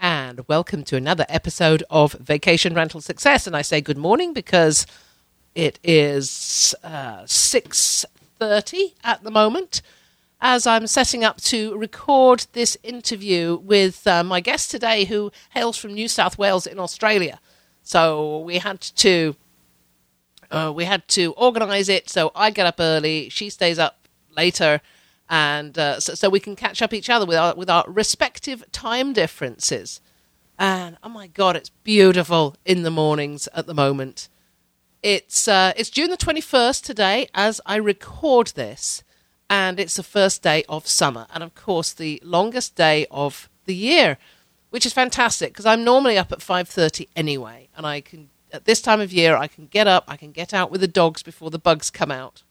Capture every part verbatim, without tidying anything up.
and welcome to another episode of Vacation Rental Success. And I say good morning because it is uh, six thirty at the moment as I'm setting up to record this interview with uh, my guest today, who hails from New South Wales in Australia. So we had to uh, we had to organise it. So I get up early, she stays up later. And uh, so, so we can catch up each other with our with our respective time differences. And oh my God, it's beautiful in the mornings at the moment. It's uh, it's June the twenty-first today as I record this, and it's the first day of summer, and of course the longest day of the year, which is fantastic because I'm normally up at five thirty anyway, and I can at this time of year I can get up, I can get out with the dogs before the bugs come out.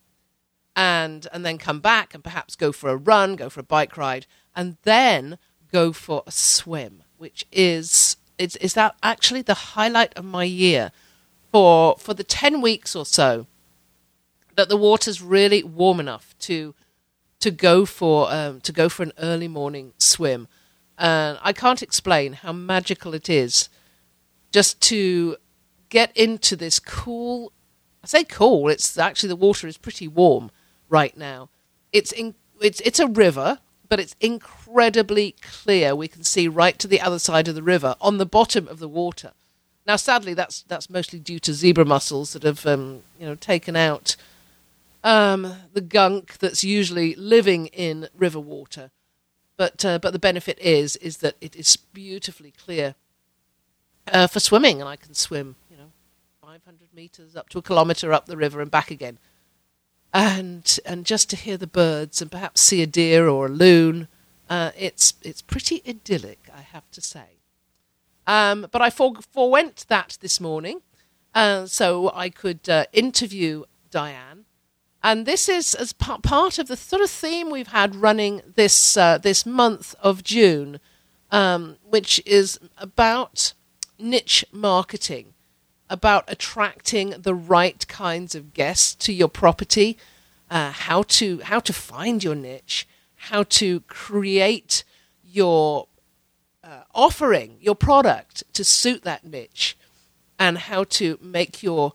And and then come back and perhaps go for a run, go for a bike ride, and then go for a swim, which is is is that actually the highlight of my year for for the ten weeks or so that the water's really warm enough to to go for um, to go for an early morning swim. And I can't explain how magical it is just to get into this cool. I say cool. It's actually the water is pretty warm right now. It's in, it's it's a river, but it's incredibly clear. We can see right to the other side of the river on the bottom of the water. Now, sadly, that's that's mostly due to zebra mussels that have um, you know taken out um, the gunk that's usually living in river water. But uh, but the benefit is is that it is beautifully clear uh, for swimming, and I can swim you know five hundred meters up to a kilometer up the river and back again. And and just to hear the birds and perhaps see a deer or a loon, uh, it's it's pretty idyllic, I have to say. Um, but I fore- forewent that this morning, uh, so I could uh, interview Diane. And this is as p- part of the sort of theme we've had running this uh, this month of June, um, which is about niche marketing, about attracting the right kinds of guests to your property, uh, how to how to find your niche, how to create your uh, offering, your product to suit that niche, and how to make your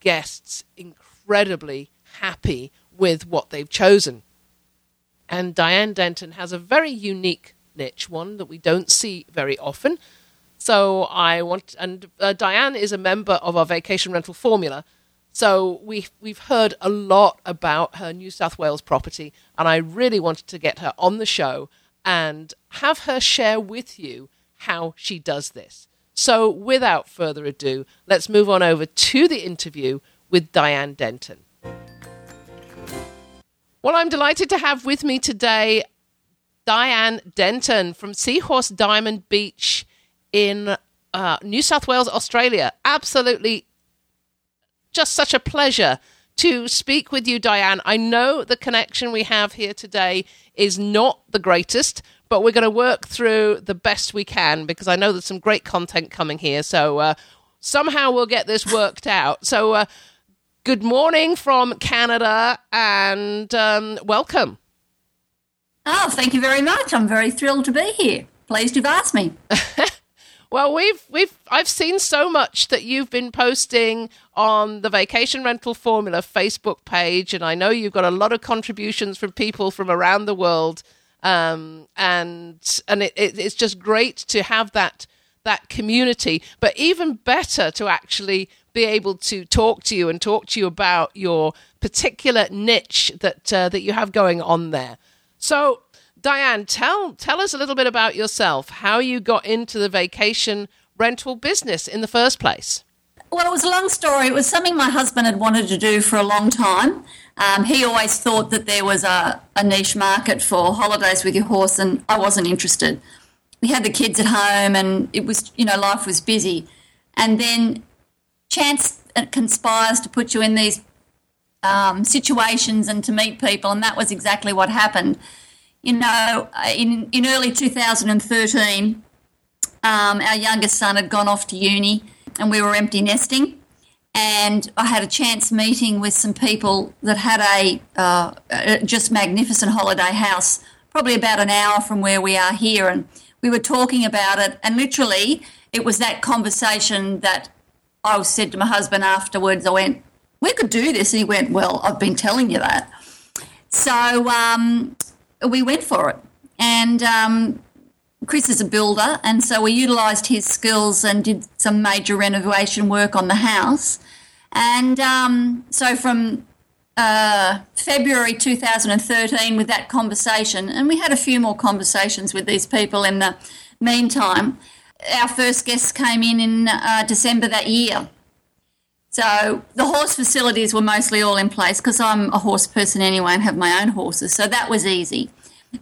guests incredibly happy with what they've chosen. And Diane Denton has a very unique niche, one that we don't see very often. So I want, and uh, Diane is a member of our vacation rental formula. So we we've heard a lot about her New South Wales property, and I really wanted to get her on the show and have her share with you how she does this. So without further ado, let's move on over to the interview with Diane Denton. Well, I'm delighted to have with me today Diane Denton from Seahorse Diamond Beach in uh, New South Wales, Australia. Absolutely just such a pleasure to speak with you, Diane. I know the connection we have here today is not the greatest, but we're going to work through the best we can because I know there's some great content coming here. So uh, somehow we'll get this worked out. So uh, good morning from Canada and um, welcome. Oh, thank you very much. I'm very thrilled to be here. Pleased you've asked me. Well, we've we've I've seen so much that you've been posting on the Vacation Rental Formula Facebook page, and I know you've got a lot of contributions from people from around the world, um, and and it, it, it's just great to have that that community. But even better to actually be able to talk to you and talk to you about your particular niche that uh, that you have going on there. So, Diane, tell tell us a little bit about yourself, how you got into the vacation rental business in the first place. Well, it was a long story. It was something my husband had wanted to do for a long time. Um, he always thought that there was a, a niche market for holidays with your horse, and I wasn't interested. we had the kids at home and it was, you know, life was busy. And then chance conspires to put you in these um, situations and to meet people, and that was exactly what happened. You know, in, in early two thousand thirteen, um, our youngest son had gone off to uni and we were empty nesting, and I had a chance meeting with some people that had a uh, just magnificent holiday house probably about an hour from where we are here, and we were talking about it, and literally it was that conversation that I said to my husband afterwards. I went, we could do this. And he went, well, I've been telling you that. So um, we went for it. And um, Chris is a builder, and so we utilised his skills and did some major renovation work on the house. And um, so from uh, February two thousand thirteen with that conversation, and we had a few more conversations with these people in the meantime, our first guests came in in uh, December that year. So the horse facilities were mostly all in place because I'm a horse person anyway and have my own horses, so that was easy.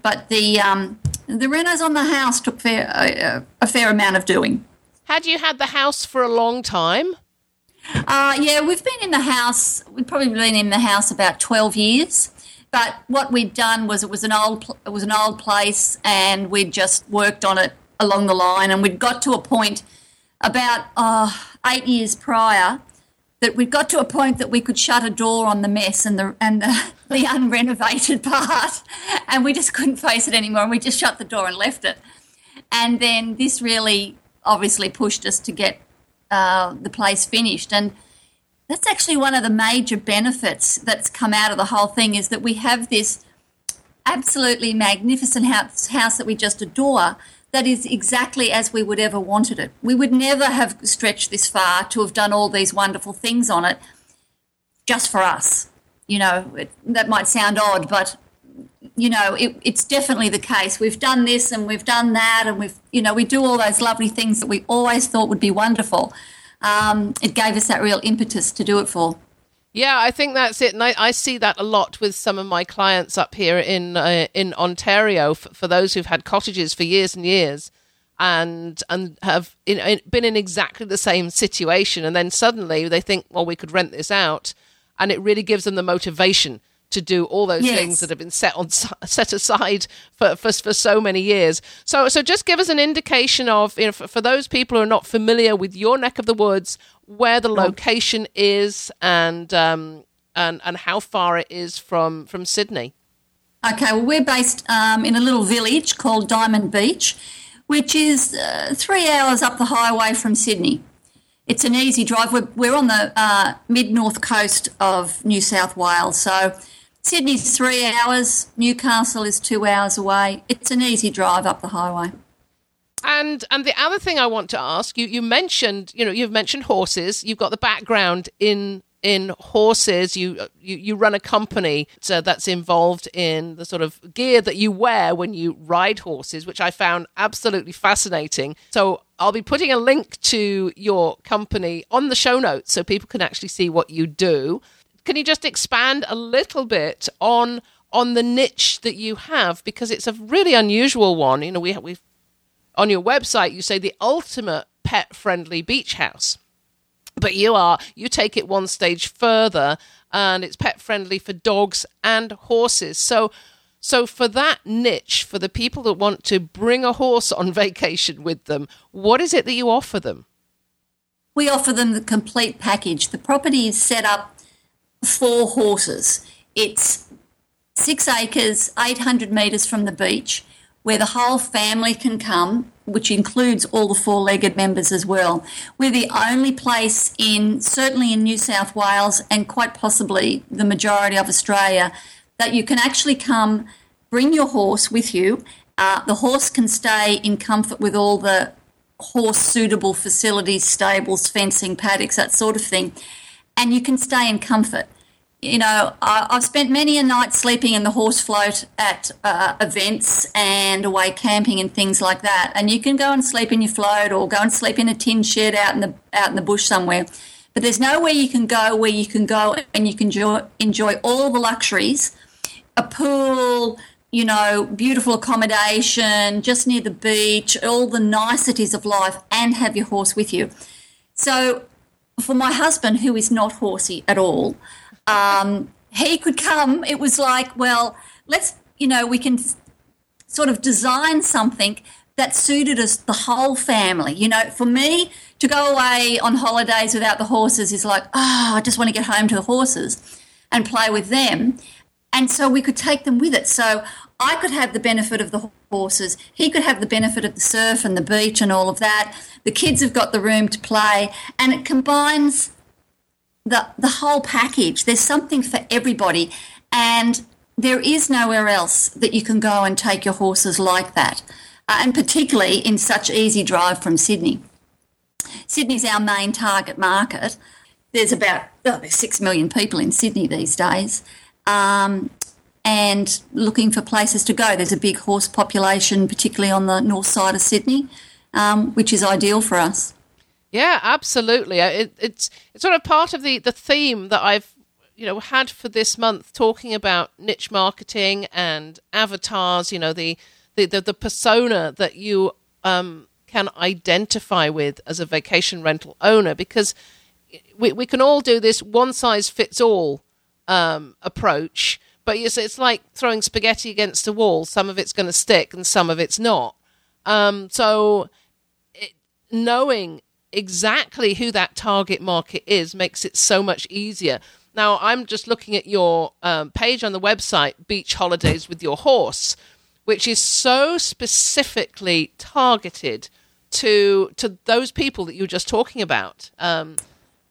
But the um, the renos on the house took fair, uh, a fair amount of doing. Had you had the house for a long time? Uh, yeah, we've been in the house, we've probably been in the house about twelve years. But what we'd done was it was an old it was an old place, and we'd just worked on it along the line, and we'd got to a point about oh, eight years prior that we'd got to a point that we could shut a door on the mess and the and the, the unrenovated part, and we just couldn't face it anymore, and we just shut the door and left it. And then this really obviously pushed us to get uh, the place finished, and that's actually one of the major benefits that's come out of the whole thing, is that we have this absolutely magnificent house, house that we just adore, that is exactly as we would ever wanted it. We would never have stretched this far to have done all these wonderful things on it just for us. You know, it, that might sound odd, but, you know, it, it's definitely the case. We've done this and we've done that, and we've, you know, we do all those lovely things that we always thought would be wonderful. Um, it gave us that real impetus to do it for. Yeah, I think that's it. And I, I see that a lot with some of my clients up here in uh, in Ontario, f- for those who've had cottages for years and years and and have in, in, been in exactly the same situation. And then suddenly they think, well, we could rent this out. And it really gives them the motivation to do all those yes. things that have been set on set aside for, for for so many years. So so just give us an indication of, you know, for, for those people who are not familiar with your neck of the woods, where the location is and um, and and how far it is from, from Sydney. Okay, well, we're based um, in a little village called Diamond Beach, which is uh, three hours up the highway from Sydney. It's an easy drive. We're, we're on the uh, mid-north coast of New South Wales, so Sydney's three hours, Newcastle is two hours away. It's an easy drive up the highway. And and the other thing I want to ask you, you mentioned, you know, you've mentioned horses. You've got the background in in horses. You you, you run a company so that's involved in the sort of gear that you wear when you ride horses, which I found absolutely fascinating. So I'll be putting a link to your company on the show notes so people can actually see what you do. Can you just expand a little bit on on the niche that you have, because it's a really unusual one? You know, we we've on your website, you say the ultimate pet-friendly beach house, but you are you take it one stage further, and it's pet-friendly for dogs and horses. So, so for that niche, for the people that want to bring a horse on vacation with them, what is it that you offer them? We offer them the complete package. The property is set up for horses. It's six acres, eight hundred metres from the beach, where the whole family can come, which includes all the four-legged members as well. We're the only place in, certainly in New South Wales and quite possibly the majority of Australia, that you can actually come, bring your horse with you. Uh, the horse can stay in comfort with all the horse-suitable facilities, stables, fencing, paddocks, that sort of thing, and you can stay in comfort. You know, I, I've spent many a night sleeping in the horse float at uh, events and away camping and things like that. And you can go and sleep in your float or go and sleep in a tin shed out in the out in the bush somewhere. But there's nowhere you can go where you can go and you can enjoy, enjoy all the luxuries, a pool, you know, beautiful accommodation, just near the beach, all the niceties of life, and have your horse with you. So for my husband, who is not horsey at all, um, he could come. It was like, well, let's, you know, we can sort of design something that suited us, the whole family. You know, for me to go away on holidays without the horses is like, oh, I just want to get home to the horses and play with them. And so we could take them with it. So I could have the benefit of the horses. He could have the benefit of the surf and the beach and all of that. The kids have got the room to play. And it combines the the whole package. There's something for everybody. And there is nowhere else that you can go and take your horses like that, uh, and particularly in such easy drive from Sydney. Sydney's our main target market. There's about oh, there's six million people in Sydney these days. Um, and looking for places to go. There's a big horse population, particularly on the north side of Sydney, um, which is ideal for us. Yeah, absolutely. It, it's it's sort of part of the, the theme that I've you know had for this month, talking about niche marketing and avatars. You know, the the the, the persona that you um, can identify with as a vacation rental owner, because we we can all do this one size fits all um approach, but yes, it's like throwing spaghetti against a wall. Some of it's going to stick and some of it's not. Um so it, knowing exactly who that target market is makes it so much easier. Now I'm just looking at your um, page on the website, Beach Holidays with Your Horse, which is so specifically targeted to to those people that you were just talking about. um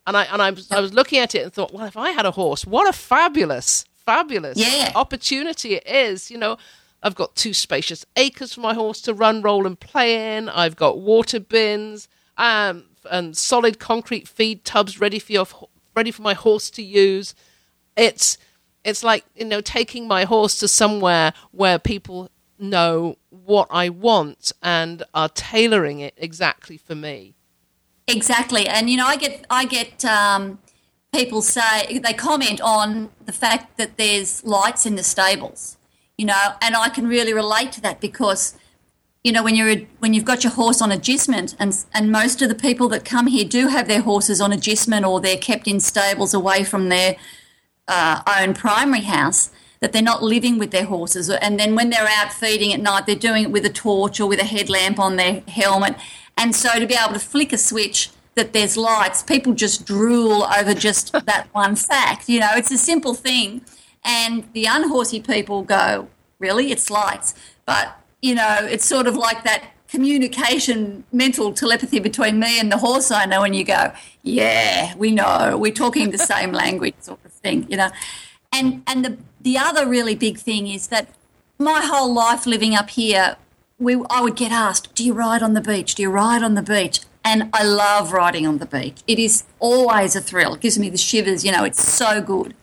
And I and I was, I was looking at it and thought, well, if I had a horse, what a fabulous, fabulous yeah. opportunity it is. You know, I've got two spacious acres for my horse to run, roll, and play in. I've got water bins um, and solid concrete feed tubs ready for your ready for my horse to use. It's it's like, you know, taking my horse to somewhere where people know what I want and are tailoring it exactly for me. Exactly. And, you know, I get I get um, people say, they comment on the fact that there's lights in the stables, you know, and I can really relate to that because, you know, when, you're, when you've got your horse on adjustment, and and most of the people that come here do have their horses on adjustment, or they're kept in stables away from their uh, own primary house, that they're not living with their horses. And then when they're out feeding at night, they're doing it with a torch or with a headlamp on their helmet. And so to be able to flick a switch that there's lights, people just drool over just that one fact. You know, it's a simple thing. And the unhorsey people go, really, it's lights. But, you know, it's sort of like that communication, mental telepathy between me and the horse I know, and you go, yeah, we know, we're talking the same language sort of thing, you know. And and the, the other really big thing is that my whole life living up here, We, I would get asked, do you ride on the beach? Do you ride on the beach? And I love riding on the beach. It is always a thrill. It gives me the shivers, you know, it's so good.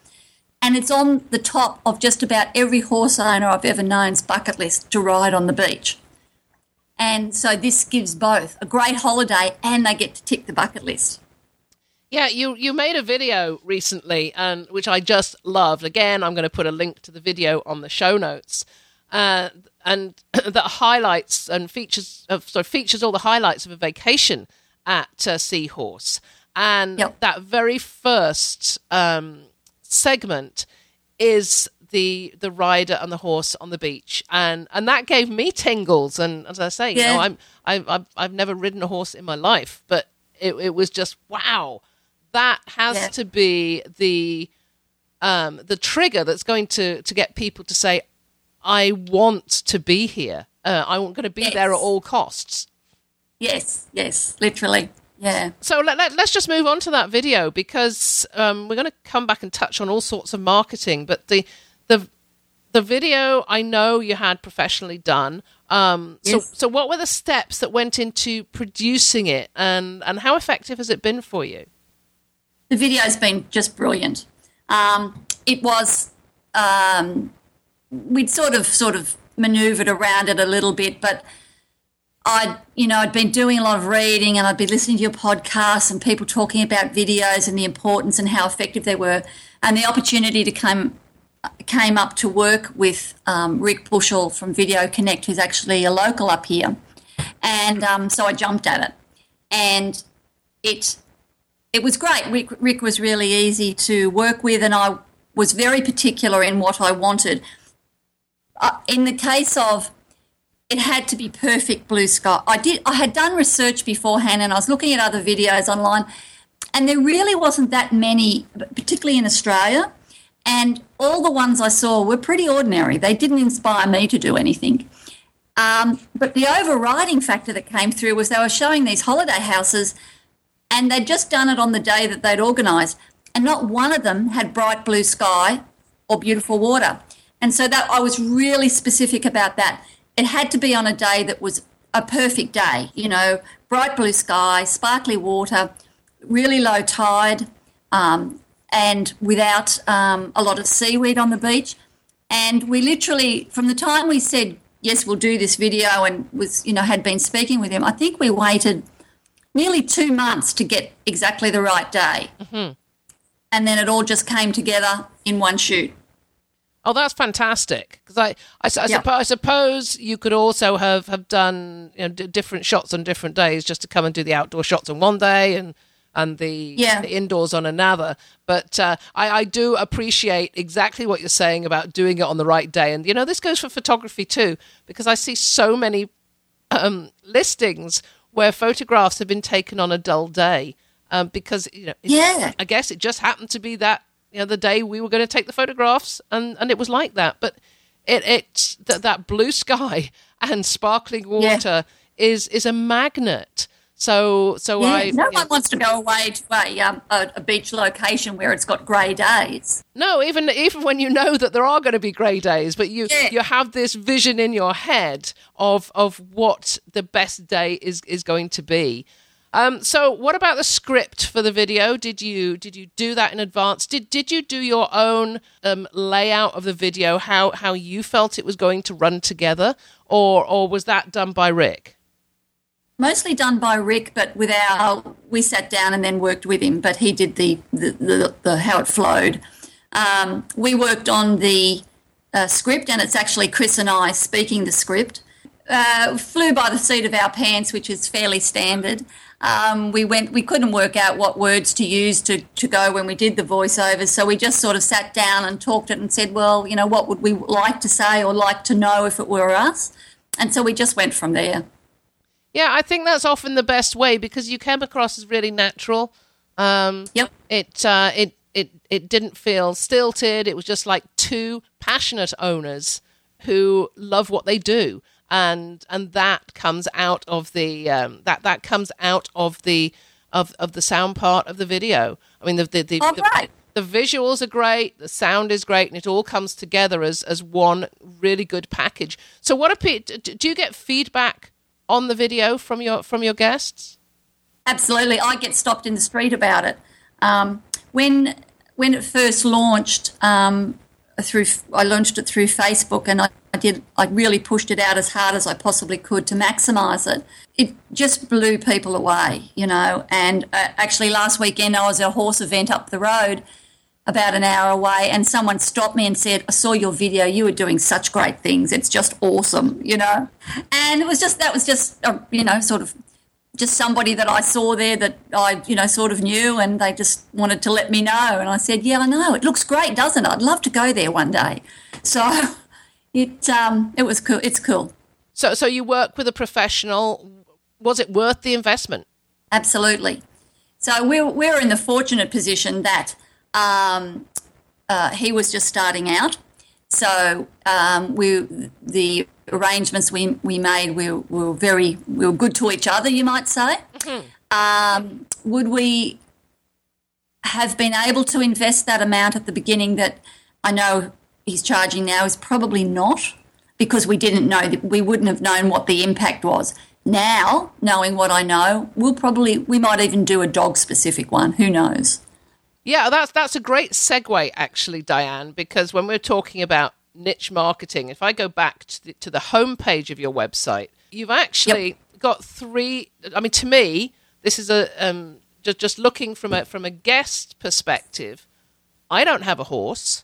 And it's on the top of just about every horse owner I've ever known's bucket list, to ride on the beach. And so this gives both a great holiday and they get to tick the bucket list. Yeah, you, you made a video recently, and which I just loved. Again, I'm going to put a link to the video on the show notes. Uh, and that highlights and features of so features all the highlights of a vacation at uh, Seahorse, and yep. that very first um, segment is the the rider and the horse on the beach, and and that gave me tingles. And as I say, yeah. you know, I'm I've, I've I've never ridden a horse in my life, but it, it was just wow. That has yeah. to be the um, the trigger that's going to to get people to say, I want to be here. Uh, I'm going to be yes. there at all costs. Yes, yes, literally, yeah. So let, let, let's just move on to that video, because um, we're going to come back and touch on all sorts of marketing. But the the the video, I know you had professionally done. Um, yes. So so what were the steps that went into producing it, and, and how effective has it been for you? The video's been just brilliant. Um, it was... Um, We'd sort of sort of manoeuvred around it a little bit, but I'd, you know, I'd been doing a lot of reading, and I'd be listening to your podcasts and people talking about videos and the importance and how effective they were, and the opportunity to come came up to work with um, Rick Bushall from Video Connect, who's actually a local up here. And um, so I jumped at it. And it it was great. Rick, Rick was really easy to work with, and I was very particular in what I wanted. Uh, in the case of it had to be perfect blue sky. I did. I had done research beforehand, and I was looking at other videos online, and there really wasn't that many, particularly in Australia, and all the ones I saw were pretty ordinary. They didn't inspire me to do anything. Um, but the overriding factor that came through was they were showing these holiday houses, and they'd just done it on the day that they'd organised, and not one of them had bright blue sky or beautiful water. And so that I was really specific about that. It had to be on a day that was a perfect day, you know, bright blue sky, sparkly water, really low tide, um, and without um, a lot of seaweed on the beach. And we literally, from the time we said, yes, we'll do this video, and was, you know, had been speaking with him, I think we waited nearly two months to get exactly the right day. Mm-hmm. And then it all just came together in one shoot. Oh, that's fantastic! Because I, I, I, yeah. suppo- I suppose you could also have have done you know, d- different shots on different days, just to come and do the outdoor shots on one day and and the, yeah. the indoors on another. But uh, I, I do appreciate exactly what you're saying about doing it on the right day, and you know this goes for photography too, because I see so many um, listings where photographs have been taken on a dull day um, because you know it's, yeah. I guess it just happened to be that. You know, the day we were going to take the photographs, and, and it was like that. But it it's that that blue sky and sparkling water yeah. is is a magnet. So so yeah, I no one know, wants to go away to a, um, a a beach location where it's got grey days. No, even even when you know that there are going to be grey days, but you yeah. you have this vision in your head of of what the best day is is going to be. Um, so what about the script for the video? Did you did you do that in advance? Did did you do your own um, layout of the video, how how you felt it was going to run together, or or was that done by Rick? Mostly done by Rick, but with our, we sat down and then worked with him, but he did the, the, the, the how it flowed. Um, we worked on the uh, script, and it's actually Chris and I speaking the script. Uh, flew by the seat of our pants, which is fairly standard. Um, we went. We couldn't work out what words to use to, to go when we did the voiceovers, so we just sort of sat down and talked it and said, well, you know, what would we like to say or like to know if it were us? And so we just went from there. Yeah, I think that's often the best way because you came across as really natural. Um, yep. It, uh, it, it, it didn't feel stilted. It was just like two passionate owners who love what they do. And and that comes out of the um, that that comes out of the of, of the sound part of the video. I mean the the the, the, right. the visuals are great, the sound is great, and it all comes together as as one really good package. So what a, do you get feedback on the video from your from your guests? Absolutely, I get stopped in the street about it. Um, when when it first launched, um, through I launched it through Facebook, and I. I did. I really pushed it out as hard as I possibly could to maximise it. It just blew people away, you know. And uh, actually last weekend I was at a horse event up the road about an hour away, and someone stopped me and said, I saw your video. You were doing such great things. It's just awesome, you know. And it was just that was just, uh, you know, sort of just somebody that I saw there that I, you know, sort of knew, and they just wanted to let me know. And I said, yeah, I know. It looks great, doesn't it? I'd love to go there one day. So... It um it was cool. It's cool. So so you work with a professional. Was it worth the investment? Absolutely. So we're we're in the fortunate position that um, uh, he was just starting out. So um, we the arrangements we we made we, we were very we were good to each other. You might say. Mm-hmm. Um, would we have been able to invest that amount at the beginning? That I know. He's charging now is probably not, because we didn't know that we wouldn't have known what the impact was. Now, knowing what I know, we'll probably we might even do a dog specific one. Who knows? Yeah, that's that's a great segue actually, Diane, because when we're talking about niche marketing, if I go back to the, to the homepage of your website, you've actually yep. got three. I mean, to me, this is a um, just just looking from a from a guest perspective. I don't have a horse.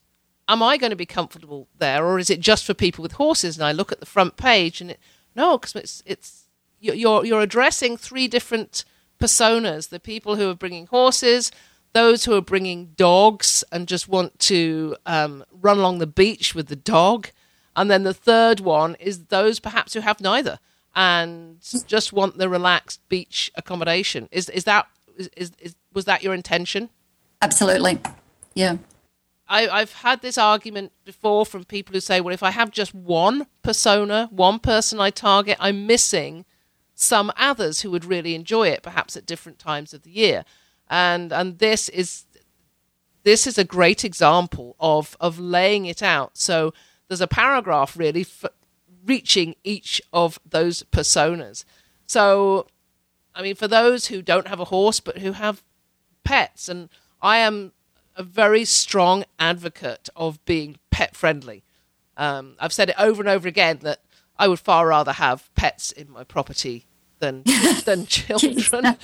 am I going to be comfortable there, or is it just for people with horses? And I look at the front page, and it, no, because it's it's you're you're addressing three different personas: the people who are bringing horses, those who are bringing dogs and just want to um, run along the beach with the dog, and then the third one is those perhaps who have neither and just want the relaxed beach accommodation. Is is that is, is was that your intention? Absolutely, yeah. I, I've had this argument before from people who say, well, if I have just one persona, one person I target, I'm missing some others who would really enjoy it, perhaps at different times of the year. And and this is this is a great example of, of laying it out. So there's a paragraph really for reaching each of those personas. So, I mean, for those who don't have a horse but who have pets, and I am a very strong advocate of being pet friendly. Um, I've said it over and over again that I would far rather have pets in my property than than children.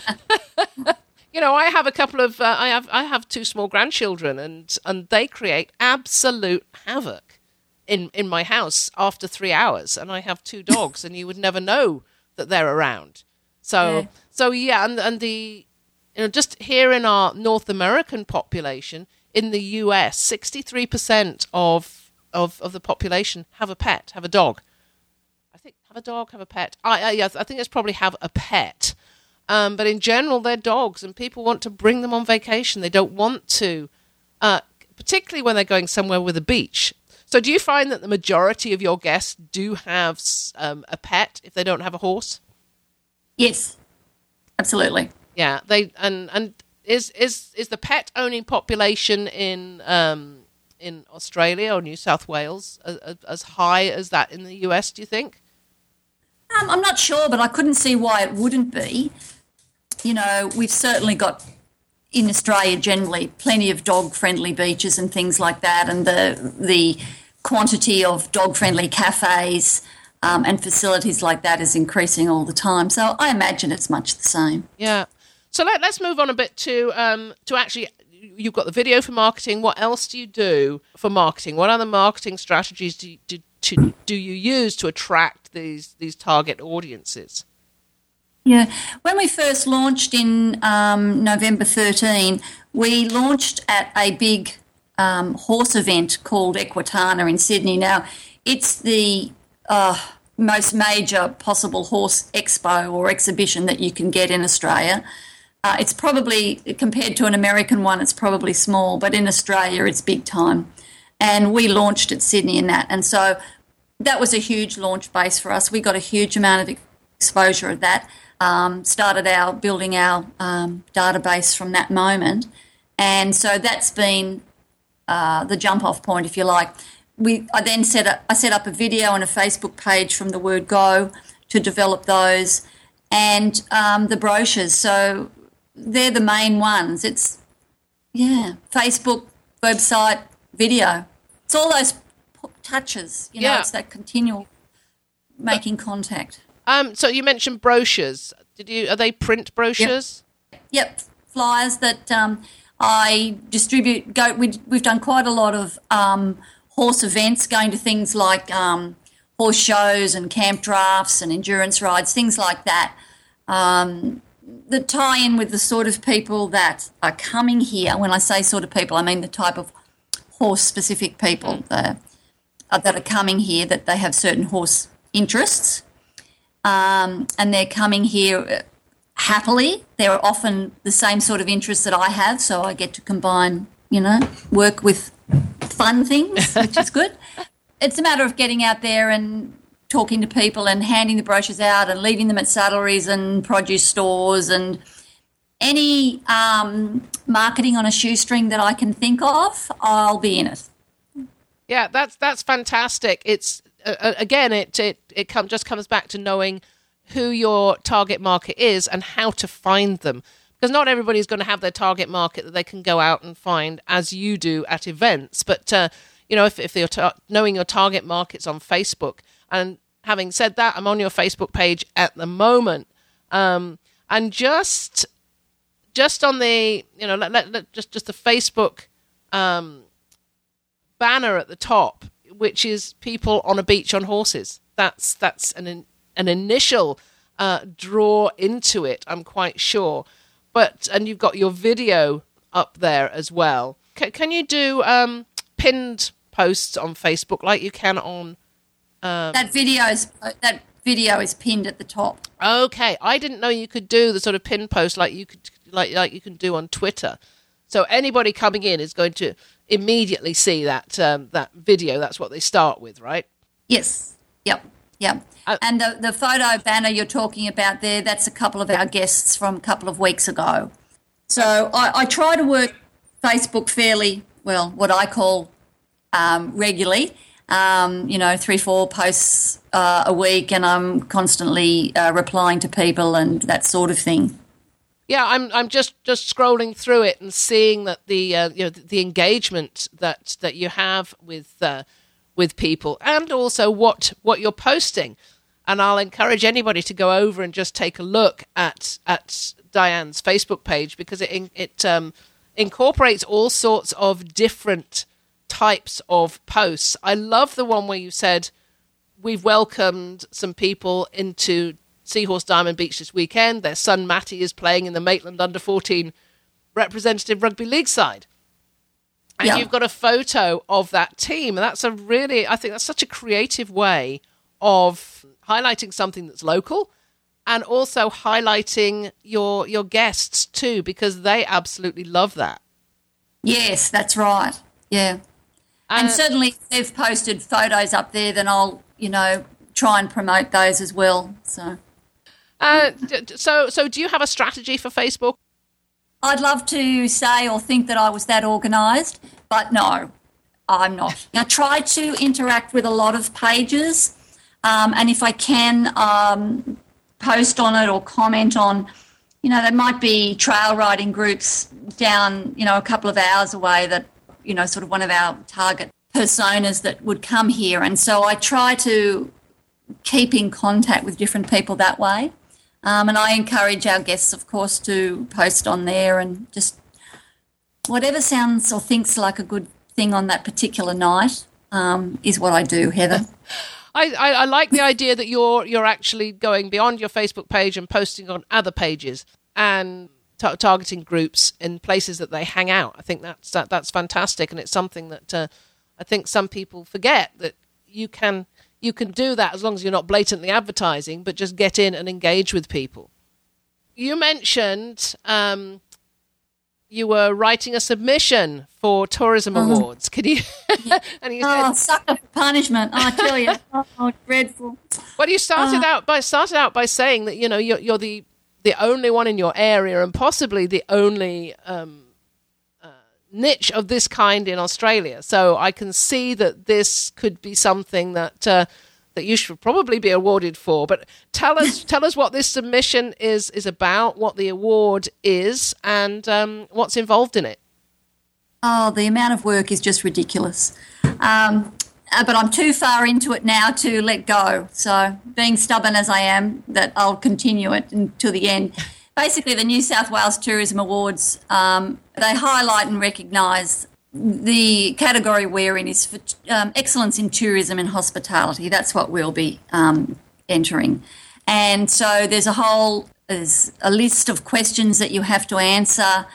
You know, I have a couple of uh, I have I have two small grandchildren, and and they create absolute havoc in in my house after three hours. And I have two dogs, and you would never know that they're around. So yeah. so yeah, and and the. You know, just here in our North American population, in the U S, sixty-three percent of, of of the population have a pet, have a dog. I think have a dog, have a pet. I I, I think it's probably have a pet. Um, but in general, they're dogs, and people want to bring them on vacation. They don't want to, uh, particularly when they're going somewhere with a beach. So do you find that the majority of your guests do have um, a pet if they don't have a horse? Yes, absolutely. Yeah, they and and is is is the pet owning population in um in Australia or New South Wales as, as high as that in the U S? Do you think? Um, I'm not sure, but I couldn't see why it wouldn't be. You know, we've certainly got in Australia generally plenty of dog-friendly beaches and things like that, and the the quantity of dog-friendly cafes. Um, and facilities like that is increasing all the time. So I imagine it's much the same. Yeah. So let, let's move on a bit to um, to actually, you've got the video for marketing. What else do you do for marketing? What other marketing strategies do you, do, to, do you use to attract these, these target audiences? Yeah. When we first launched in um, November thirteen, we launched at a big um, horse event called Equitana in Sydney. Now, it's the Uh, most major possible horse expo or exhibition that you can get in Australia. Uh, it's probably, compared to an American one, it's probably small, but in Australia it's big time. And we launched at Sydney in that. And so that was a huge launch base for us. We got a huge amount of exposure of that, um, started our building our um, database from that moment. And so that's been uh, the jump-off point, if you like. We, I then set up, I set up a video and a Facebook page from the word go to develop those, and um, the brochures. So they're the main ones. It's, yeah, Facebook, website, video. It's all those touches, you yeah. know, it's that continual making contact. Um, so you mentioned brochures. Did you? Are they print brochures? Yep, yep. Flyers that um, I distribute. Go. We, we've done quite a lot of Um, horse events, going to things like um, horse shows and camp drafts and endurance rides, things like that, um, that tie in with the sort of people that are coming here. When I say sort of people, I mean the type of horse-specific people that are, that are coming here, that they have certain horse interests, um, and they're coming here happily. They're often the same sort of interests that I have, so I get to combine, you know, work with fun things, which is good. It's a matter of getting out there and talking to people and handing the brochures out and leaving them at saddleries and produce stores and any um, marketing on a shoestring that I can think of, I'll be in it. Yeah, that's that's fantastic. It's uh, again, it it it come, just comes back to knowing who your target market is and how to find them. Because not everybody's going to have their target market that they can go out and find as you do at events. But, uh, you know, if, if you're ta- knowing your target market's on Facebook, and having said that, I'm on your Facebook page at the moment. Um, and just just on the, you know, let, let, let, just, just the Facebook um, banner at the top, which is people on a beach on horses. That's that's an an initial uh, draw into it, I'm quite sure. But and you've got your video up there as well. C- can you do um, pinned posts on Facebook like you can on? Um... That video is that video is pinned at the top. Okay, I didn't know you could do the sort of pin post like you could like like you can do on Twitter. So anybody coming in is going to immediately see that um, that video. That's what they start with, right? Yes. Yep. Yep. Uh, and the, the photo banner you're talking about there, that's a couple of our guests from a couple of weeks ago. So I, I try to work Facebook fairly, well, what I call um, regularly, um, you know, three, four posts uh, a week, and I'm constantly uh, replying to people and that sort of thing. Yeah, I'm I'm just, just scrolling through it and seeing that the uh, you know the, the engagement that, that you have with uh, with people, and also what, what you're posting. And I'll encourage anybody to go over and just take a look at at Diane's Facebook page, because it it um, incorporates all sorts of different types of posts. I love the one where you said we've welcomed some people into Seahorse Diamond Beach this weekend. Their son Matty is playing in the Maitland under fourteen representative rugby league side. And yeah. You've got a photo of that team. And that's a really, I think that's such a creative way of highlighting something that's local, and also highlighting your your guests too, because they absolutely love that. Yes, that's right. Yeah. Uh, and certainly if they've posted photos up there, then I'll, you know, try and promote those as well. So uh, so so do you have a strategy for Facebook? I'd love to say or think that I was that organised, but no, I'm not. I try to interact with a lot of pages, um, and if I can um, post on it or comment on, you know, there might be trail riding groups down, you know, a couple of hours away that, you know, sort of one of our target personas that would come here. And so I try to keep in contact with different people that way. Um, and I encourage our guests, of course, to post on there and just whatever sounds or thinks like a good thing on that particular night um, is what I do, Heather. I, I, I like the idea that you're you're actually going beyond your Facebook page and posting on other pages and t- targeting groups in places that they hang out. I think that's that, that's fantastic, and it's something that uh, I think some people forget, that you can. You can do that as long as you're not blatantly advertising, but just get in and engage with people. You mentioned um, you were writing a submission for tourism oh. awards. Could you? Yeah. and you oh, said, sucker for punishment! I tell you, oh, dreadful. Well, you started uh, out by started out by saying that you know you're, you're the the only one in your area, and possibly the only um, uh, niche of this kind in Australia. So I can see that this could be something that uh, that you should probably be awarded for. But tell us, tell us what this submission is is about, what the award is, and um, what's involved in it. Oh, the amount of work is just ridiculous. Um, but I'm too far into it now to let go. So being stubborn as I am, that I'll continue it until the end. Basically, the New South Wales Tourism Awards, um, they highlight and recognise the category we're in is for um, excellence in tourism and hospitality. That's what we'll be um, entering. And so there's a whole there's a list of questions that you have to answer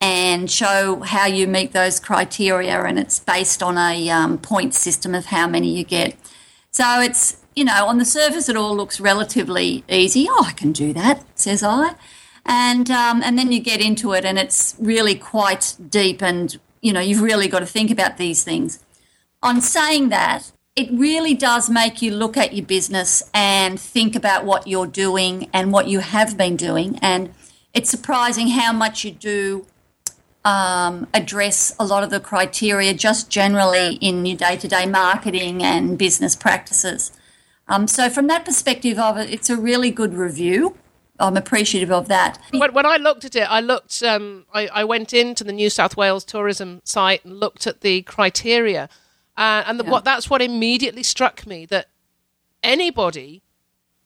and show how you meet those criteria, and it's based on a um, point system of how many you get. So it's, you know, on the surface it all looks relatively easy. Oh, I can do that, says I. And, um, and then you get into it and it's really quite deep, and you know, you've really got to think about these things. On saying that, it really does make you look at your business and think about what you're doing and what you have been doing. And it's surprising how much you do um, address a lot of the criteria just generally in your day-to-day marketing and business practices. Um, so from that perspective of it, it's a really good review. I'm appreciative of that. When, when I looked at it, I looked. Um, I, I went into the New South Wales tourism site and looked at the criteria, uh, and the, yeah. what that's what immediately struck me, that anybody,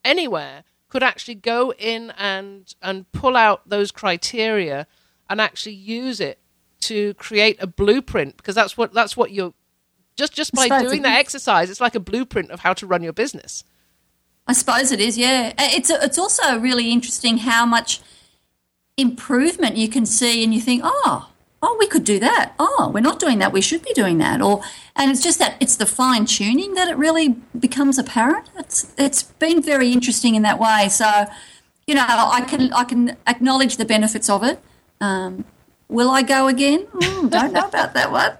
anywhere, could actually go in and and pull out those criteria and actually use it to create a blueprint, because that's what that's what you're Just just by doing that exercise, it's like a blueprint of how to run your business. I suppose it is, yeah. It's a, it's also really interesting how much improvement you can see, and you think, oh, oh, we could do that. Oh, we're not doing that. We should be doing that. Or and it's just that it's the fine tuning that it really becomes apparent. It's it's been very interesting in that way. So, you know, I can I can acknowledge the benefits of it. Um, will I go again? Mm, don't know about that one.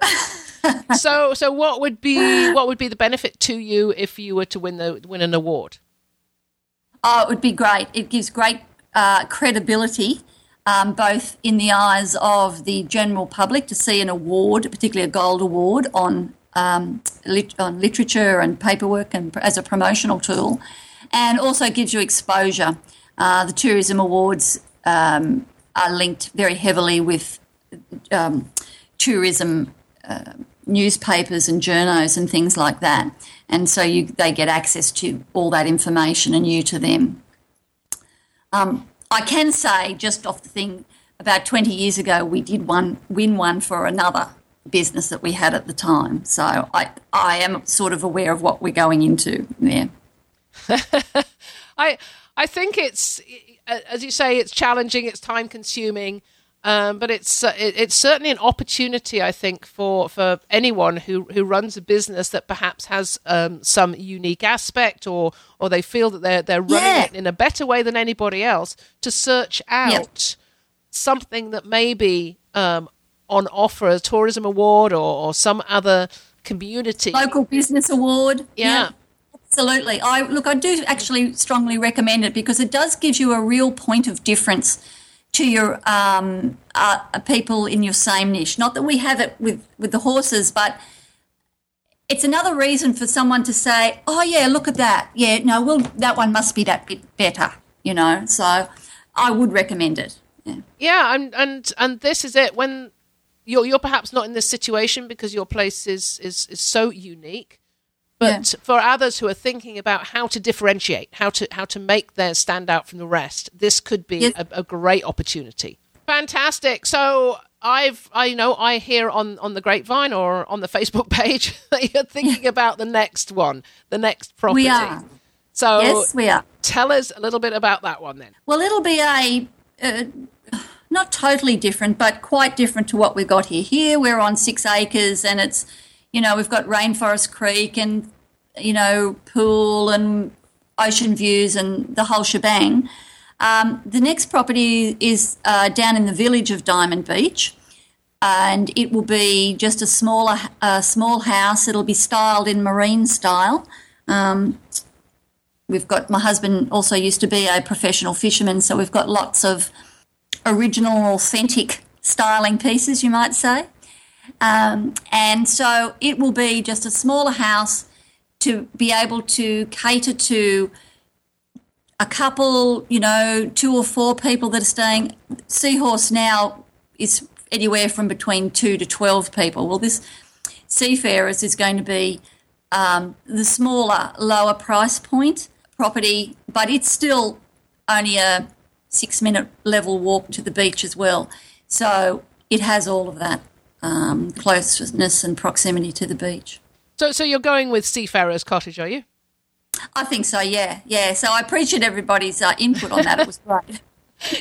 So, so what would be what would be the benefit to you if you were to win the win an award? Oh, it would be great. It gives great uh, credibility, um, both in the eyes of the general public, to see an award, particularly a gold award, on um, lit- on literature and paperwork, and as a promotional tool, and also gives you exposure. Uh, the tourism awards um, are linked very heavily with um, tourism. Uh, newspapers and journos and things like that, and so you they get access to all that information and you to them. Um, I can say just off the thing, about twenty years ago we did one win one for another business that we had at the time, so I, I am sort of aware of what we're going into there. I, I think it's, as you say, it's challenging, it's time-consuming, Um, but it's uh, it, it's certainly an opportunity, I think, for, for anyone who, who runs a business that perhaps has um, some unique aspect, or or they feel that they're they're running yeah. it in a better way than anybody else, to search out yep. something that may be um, on offer, a tourism award or, or some other community local business award. Yeah, yeah, absolutely. I look, I do actually strongly recommend it because it does give you a real point of difference to your um, uh, people in your same niche. Not that we have it with, with the horses, but it's another reason for someone to say, oh, yeah, look at that. Yeah, no, we'll, that one must be that bit better, you know. So I would recommend it. Yeah, yeah, and, and and this is it. When you're, you're perhaps not in this situation because your place is, is, is so unique, but yeah. for others who are thinking about how to differentiate, how to how to make theirs stand out from the rest, this could be yes. a, a great opportunity. Fantastic. So I've I you know I hear on, on the grapevine or on the Facebook page that you're thinking yeah. about the next one, the next property. We are. So yes, we are. Tell us a little bit about that one then. Well, it'll be a uh, not totally different, but quite different to what we've got here. Here we're on six acres, and it's, you know, we've got Rainforest Creek and, you know, pool and ocean views and the whole shebang. Um, the next property is uh, down in the village of Diamond Beach, and it will be just a smaller, uh, small house. It'll be styled in marine style. Um, we've got, my husband also used to be a professional fisherman, so we've got lots of original, authentic styling pieces, you might say. Um, and so it will be just a smaller house to be able to cater to a couple, you know, two or four people that are staying. Seahorse now is anywhere from between two to twelve people. Well, this Seafarers is going to be um, the smaller, lower price point property, but it's still only a six-minute level walk to the beach as well. So it has all of that. Um, closeness and proximity to the beach. So so you're going with Seafarers Cottage, are you? I think so, yeah. Yeah, so I appreciate everybody's uh, input on that. It was great.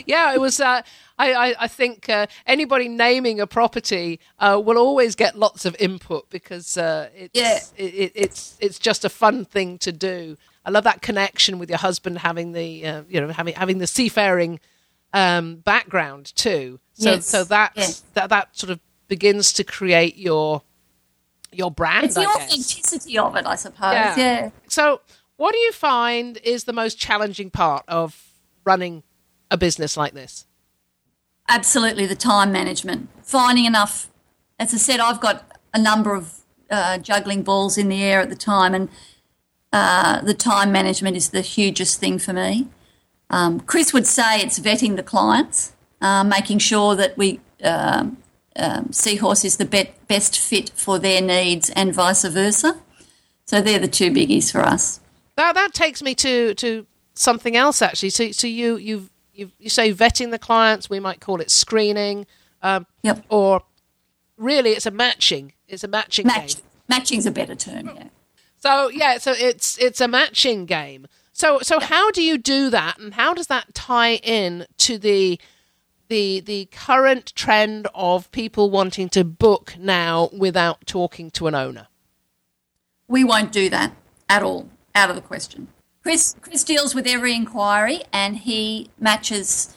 Yeah, it was uh, – I, I, I think uh, anybody naming a property uh, will always get lots of input because uh, it's, yeah. it, it, it's, it's just a fun thing to do. I love that connection with your husband having the uh, – you know, having, having the seafaring um, background too. So yes. so that's, yes. that, that sort of begins to create your your brand. It's the authenticity of it, I suppose. Yeah. yeah. So what do you find is the most challenging part of running a business like this? Absolutely the time management. Finding enough. As I said, I've got a number of uh, juggling balls in the air at the time, and uh, the time management is the hugest thing for me. Um, Chris would say it's vetting the clients, uh, making sure that we... Um, Um, Seahorse is the be- best fit for their needs and vice versa. So they're the two biggies for us. That that takes me to, to something else actually. So so you you you say vetting the clients. We might call it screening. Um, yep. Or really, it's a matching. It's a matching Match. game. Matching's a better term, yeah. So, yeah, so it's it's a matching game. So so yeah. How do you do that, and how does that tie in to the the the current trend of people wanting to book now without talking to an owner? We won't do that at all, out of the question. Chris, Chris deals with every inquiry, and he matches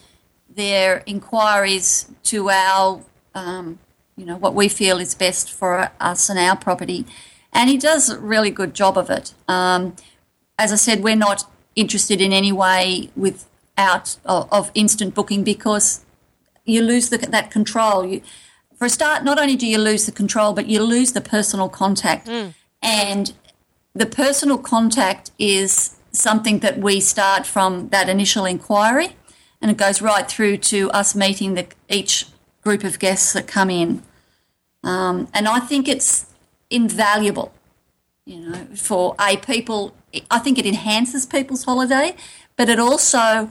their inquiries to our, um, you know, what we feel is best for us and our property. And he does a really good job of it. Um, as I said, we're not interested in any way without of, of instant booking, because you lose the, that control. You, for a start, not only do you lose the control, but you lose the personal contact. Mm. And the personal contact is something that we start from that initial inquiry, and it goes right through to us meeting the, each group of guests that come in. Um, and I think it's invaluable, you know, for a people. I think it enhances people's holiday, but it also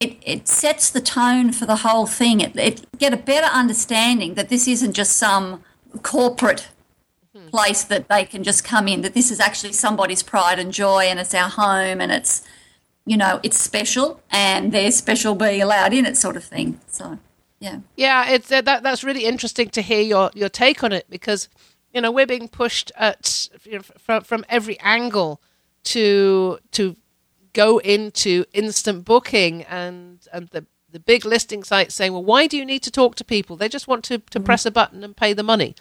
it, it sets the tone for the whole thing. It, it get a better understanding that this isn't just some corporate place that they can just come in, that this is actually somebody's pride and joy, and it's our home, and it's, you know, it's special, and they're special being allowed in, it sort of thing. So, yeah. Yeah, it's uh, that, that's really interesting to hear your, your take on it, because, you know, we're being pushed at you know, from, from every angle to to go into instant booking, and, and the, the big listing sites saying, well, why do you need to talk to people? They just want to, to mm-hmm. press a button and pay the money.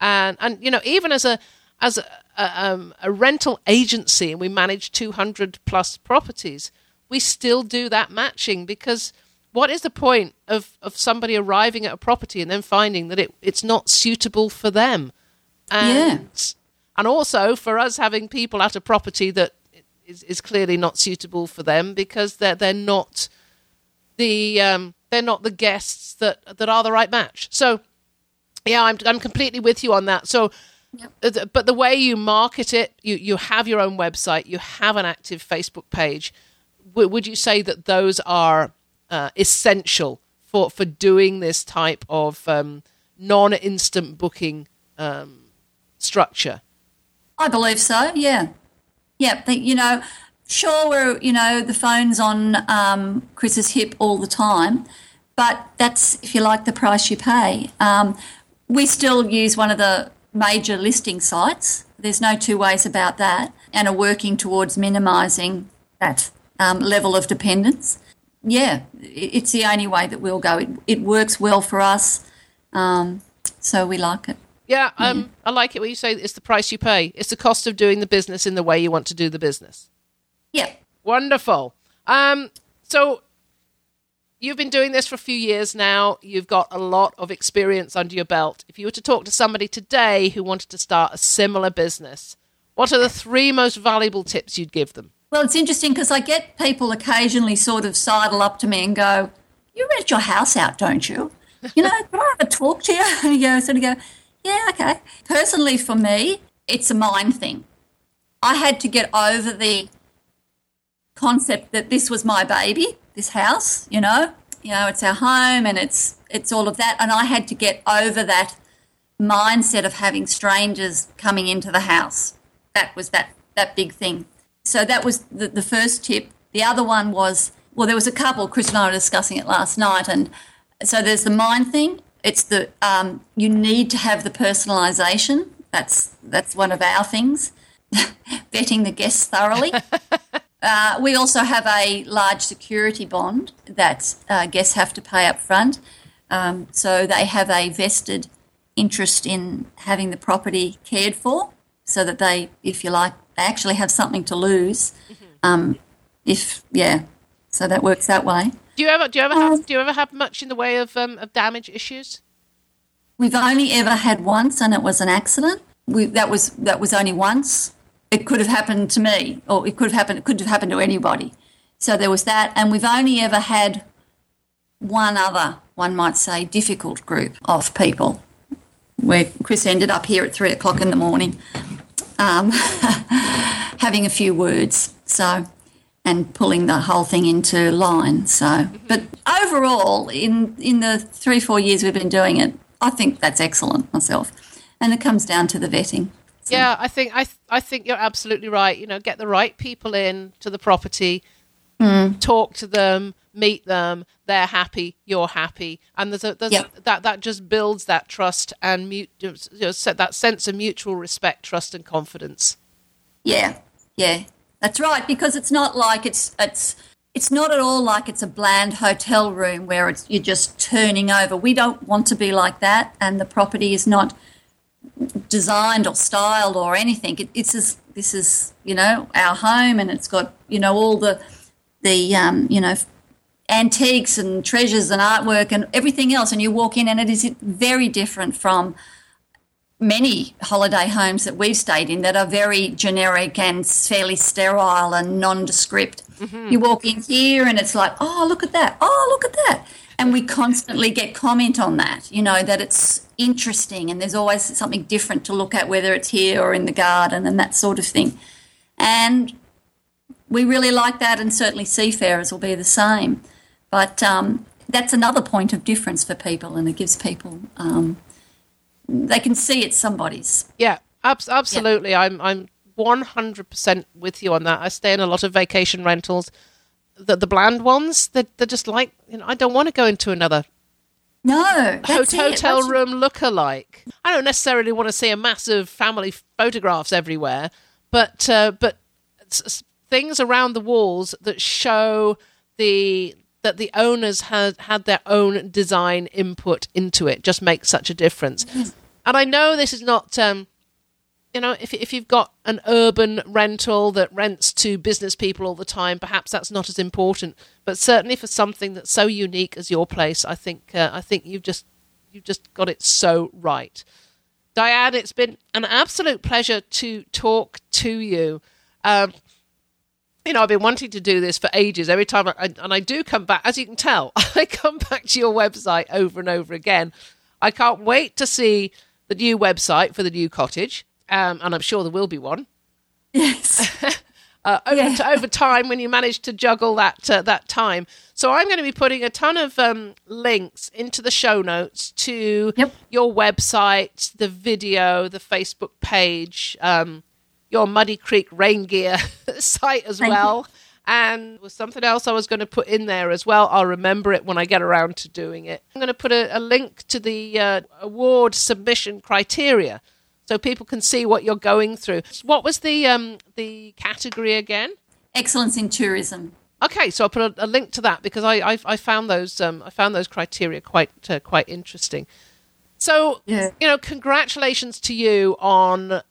And, and you know, even as a as a, a, um, a rental agency, and we manage two hundred plus properties, we still do that matching, because what is the point of, of somebody arriving at a property and then finding that it, it's not suitable for them? And, yeah. And also for us having people at a property that is, is clearly not suitable for them, because they're, they're not the um, they're not the guests that, that are the right match. So... Yeah, I'm I'm completely with you on that. So, yep. But the way you market it, you, you have your own website, you have an active Facebook page. W- would you say that those are uh, essential for, for doing this type of um, non-instant booking um, structure? I believe so, yeah. Yeah, but, you know, sure, we're, you know, the phone's on um, Chris's hip all the time, but that's, if you like, the price you pay. Um We still use one of the major listing sites. There's no two ways about that, and are working towards minimising that um, level of dependence. Yeah, it's the only way that we'll go. It, it works well for us, um, so we like it. Yeah, um, mm-hmm. I like it when you say it's the price you pay. It's the cost of doing the business in the way you want to do the business. Yeah. Wonderful. Um, so... You've been doing this for a few years now. You've got a lot of experience under your belt. If you were to talk to somebody today who wanted to start a similar business, what are the three most valuable tips you'd give them? Well, it's interesting because I get people occasionally sort of sidle up to me and go, you rent your house out, don't you? You know, can I have a talk to you? And you sort of go, yeah, okay. Personally, for me, it's a mind thing. I had to get over the concept that this was my baby, this house, you know, you know, it's our home, and it's it's all of that. And I had to get over that mindset of having strangers coming into the house. That was that, that big thing. So that was the, the first tip. The other one was, well, there was a couple. Chris and I were discussing it last night, and so there's the mind thing. It's the um, you need to have the personalisation. That's that's one of our things. Vetting the guests thoroughly. Uh, we also have a large security bond that uh, guests have to pay up front, um, so they have a vested interest in having the property cared for, so that they, if you like, they actually have something to lose. Um, if yeah, so that works that way. Do you ever do you ever have, do you ever have much in the way of um, of damage issues? We've only ever had once, and it was an accident. We, that was that was only once. It could have happened to me, or it could have happened. It could have happened to anybody. So there was that, and we've only ever had one other, one might say, difficult group of people, where Chris ended up here at three o'clock in the morning, um, having a few words. So, and pulling the whole thing into line. So, but overall, in in the three four years we've been doing it, I think that's excellent myself. and it comes down to the vetting. So. Yeah, I think I th- I think you're absolutely right. You know, get the right people in to the property, mm. talk to them, meet them. They're happy, you're happy, and there's a there's yep. a, that that just builds that trust and mute, you know, that sense of mutual respect, trust, and confidence. Yeah, yeah, that's right. Because it's not like it's it's. It's not at all like it's a bland hotel room where it's, you're just turning over. We don't want to be like that, and the property is not designed or styled or anything. It, it's just, this is, you know, our home, and it's got, you know, all the the um, you know, antiques and treasures and artwork and everything else. And you walk in, and it is very different from many holiday homes that we've stayed in that are very generic and fairly sterile and nondescript. Mm-hmm. You walk in here and it's like, oh, look at that, oh, look at that. And we constantly get comment on that, you know, that it's interesting and there's always something different to look at, whether it's here or in the garden and that sort of thing. And we really like that, and certainly Seafarers will be the same. But um, that's another point of difference for people, and it gives people um, they can see it's somebody's. Yeah, ab- absolutely. Yeah. I'm I'm one hundred percent with you on that. I stay in a lot of vacation rentals. The, the bland ones, they're, they're just like, you know, I don't want to go into another no that's hotel, hotel room look-alike. I don't necessarily want to see a massive family photographs everywhere, but uh, but s- things around the walls that show the that the owners had had their own design input into it just makes such a difference. Mm-hmm. And I know this is not... Um, You know, if if you've got an urban rental that rents to business people all the time, perhaps that's not as important. But certainly for something that's so unique as your place, I think uh, I think you've just you've just got it so right, Diane. It's been an absolute pleasure to talk to you. Um, you know, I've been wanting to do this for ages. Every time, I, I, and I do come back, as you can tell, I come back to your website over and over again. I can't wait to see the new website for the new cottage. Um, and I'm sure there will be one. Yes. uh, over, yeah. to, over time, when you manage to juggle that uh, that time. So I'm going to be putting a ton of um, links into the show notes to yep. your website, the video, the Facebook page, um, your Muddy Creek rain gear site as Thank well. You. And there was something else I was going to put in there as well. I'll remember it when I get around to doing it. I'm going to put a, a link to the uh, award submission criteria, so people can see what you're going through. What was the um, the category again? Excellence in tourism. Okay, so I'll put a, a link to that, because I I, I found those um, I found those criteria quite uh, quite interesting. So yeah. you know, congratulations to you on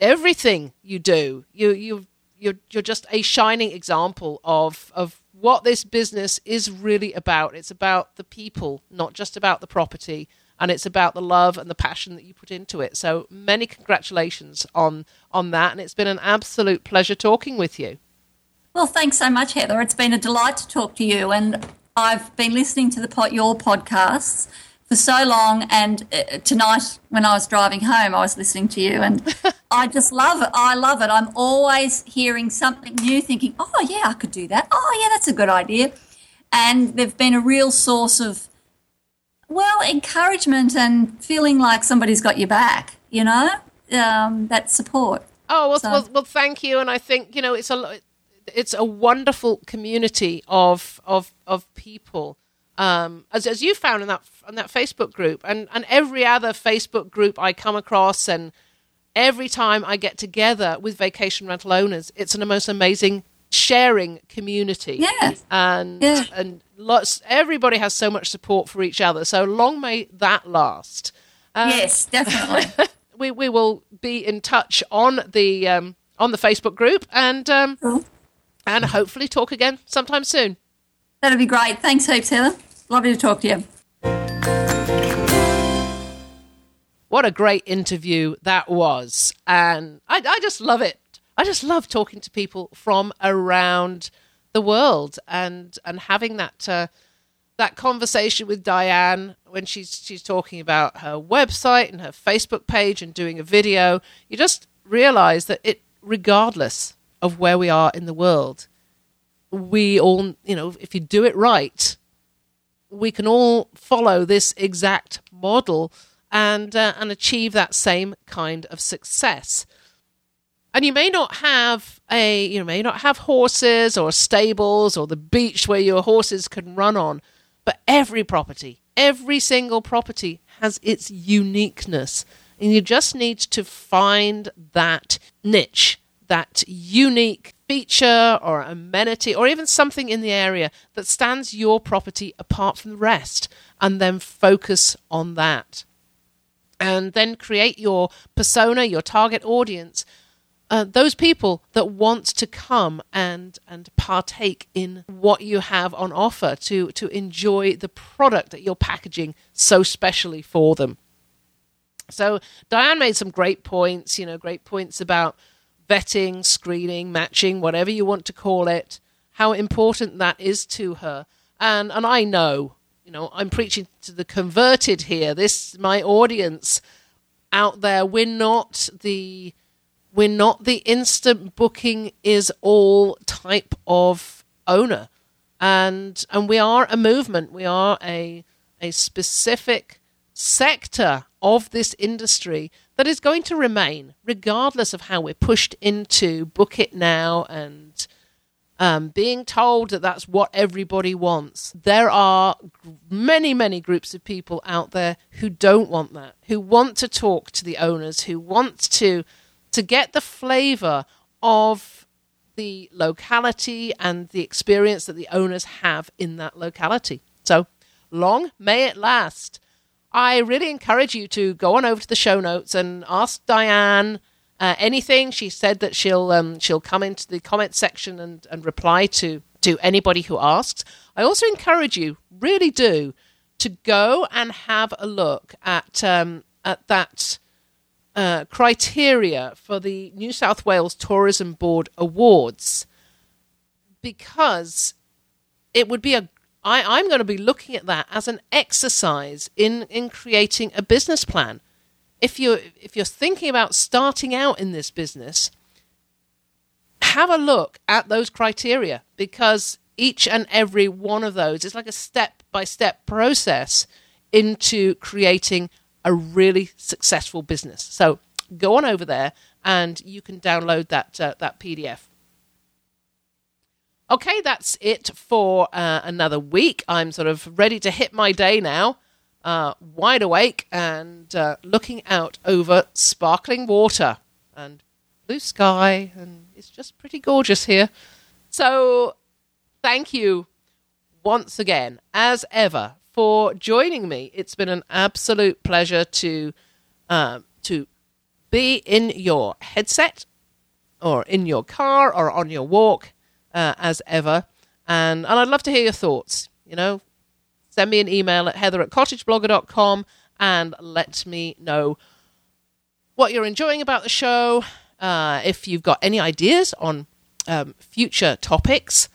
everything you do. You you you're you're just a shining example of of what this business is really about. It's about the people, not just about the property. And it's about the love and the passion that you put into it. So many congratulations on, on that. And it's been an absolute pleasure talking with you. Well, thanks so much, Heather. It's been a delight to talk to you. And I've been listening to the pod, your podcasts for so long. And uh, tonight when I was driving home, I was listening to you. And I just love it. I love it. I'm always hearing something new, thinking, oh, yeah, I could do that. Oh, yeah, that's a good idea. And they've been a real source of, well, encouragement and feeling like somebody's got your back, you know, um, that support. Oh, well, so. well, well, thank you. And I think, you know, it's a it's a wonderful community of of of people, um, as as you found in that in that Facebook group, and, and every other Facebook group I come across, and every time I get together with vacation rental owners, it's an most amazing sharing community. Yeah, and yeah. and. Lots. Everybody has so much support for each other. So long may that last. Um, yes, definitely. we we will be in touch on the um, on the Facebook group, and um, cool. and hopefully talk again sometime soon. That'll be great. Thanks heaps, Heather. Lovely to talk to you. What a great interview that was, and I, I just love it. I just love talking to people from around the world, and and having that uh, that conversation with Diane when she's she's talking about her website and her Facebook page and doing a video. You just realize that it, regardless of where we are in the world, we all, you know, if you do it right, we can all follow this exact model and uh, and achieve that same kind of success. And you may not have a you may not have horses or stables or the beach where your horses can run on, but every property, every single property has its uniqueness, and you just need to find that niche, that unique feature or amenity or even something in the area that stands your property apart from the rest, and then focus on that. And then create your persona, your target audience, uh, those people that want to come and and partake in what you have on offer, to, to enjoy the product that you're packaging so specially for them. So Diane made some great points, you know, great points about vetting, screening, matching, whatever you want to call it, how important that is to her. And and I know, you know, I'm preaching to the converted here. This, my audience out there, we're not the we're not the instant booking is all type of owner. And and we are a movement. We are a a specific sector of this industry that is going to remain, regardless of how we're pushed into book it now and um, being told that that's what everybody wants. There are many, many groups of people out there who don't want that, who want to talk to the owners, who want to to get the flavour of the locality and the experience that the owners have in that locality. So long may it last. I really encourage you to go on over to the show notes and ask Diane uh, anything. She said that she'll um, she'll come into the comment section and, and reply to, to anybody who asks. I also encourage you, really do, to go and have a look at um, at that uh, criteria for the New South Wales Tourism Board Awards, because it would be a I, I'm going to be looking at that as an exercise in, in creating a business plan. If you're, if you're thinking about starting out in this business, have a look at those criteria, because each and every one of those is like a step-by-step process into creating a really successful business. So go on over there and you can download that uh, that P D F. Okay, that's it for uh, another week. I'm sort of ready to hit my day now, uh, wide awake and uh, looking out over sparkling water and blue sky, and it's just pretty gorgeous here. So thank you once again, as ever, for joining me. It's been an absolute pleasure to uh, to be in your headset or in your car or on your walk. Uh, as ever, and, and I'd love to hear your thoughts. You know, send me an email at heather at cottageblogger dot com and let me know what you're enjoying about the show, uh, if you've got any ideas on um, future topics,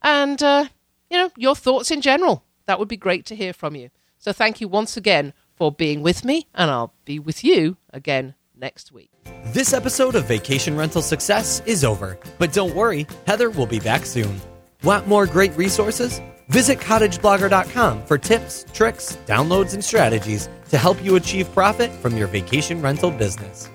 and, uh, you know, your thoughts in general. That would be great to hear from you. So thank you once again for being with me, and I'll be with you again next week. This episode of Vacation Rental Success is over, but don't worry, Heather will be back soon. Want more great resources? Visit cottage blogger dot com for tips, tricks, downloads, and strategies to help you achieve profit from your vacation rental business.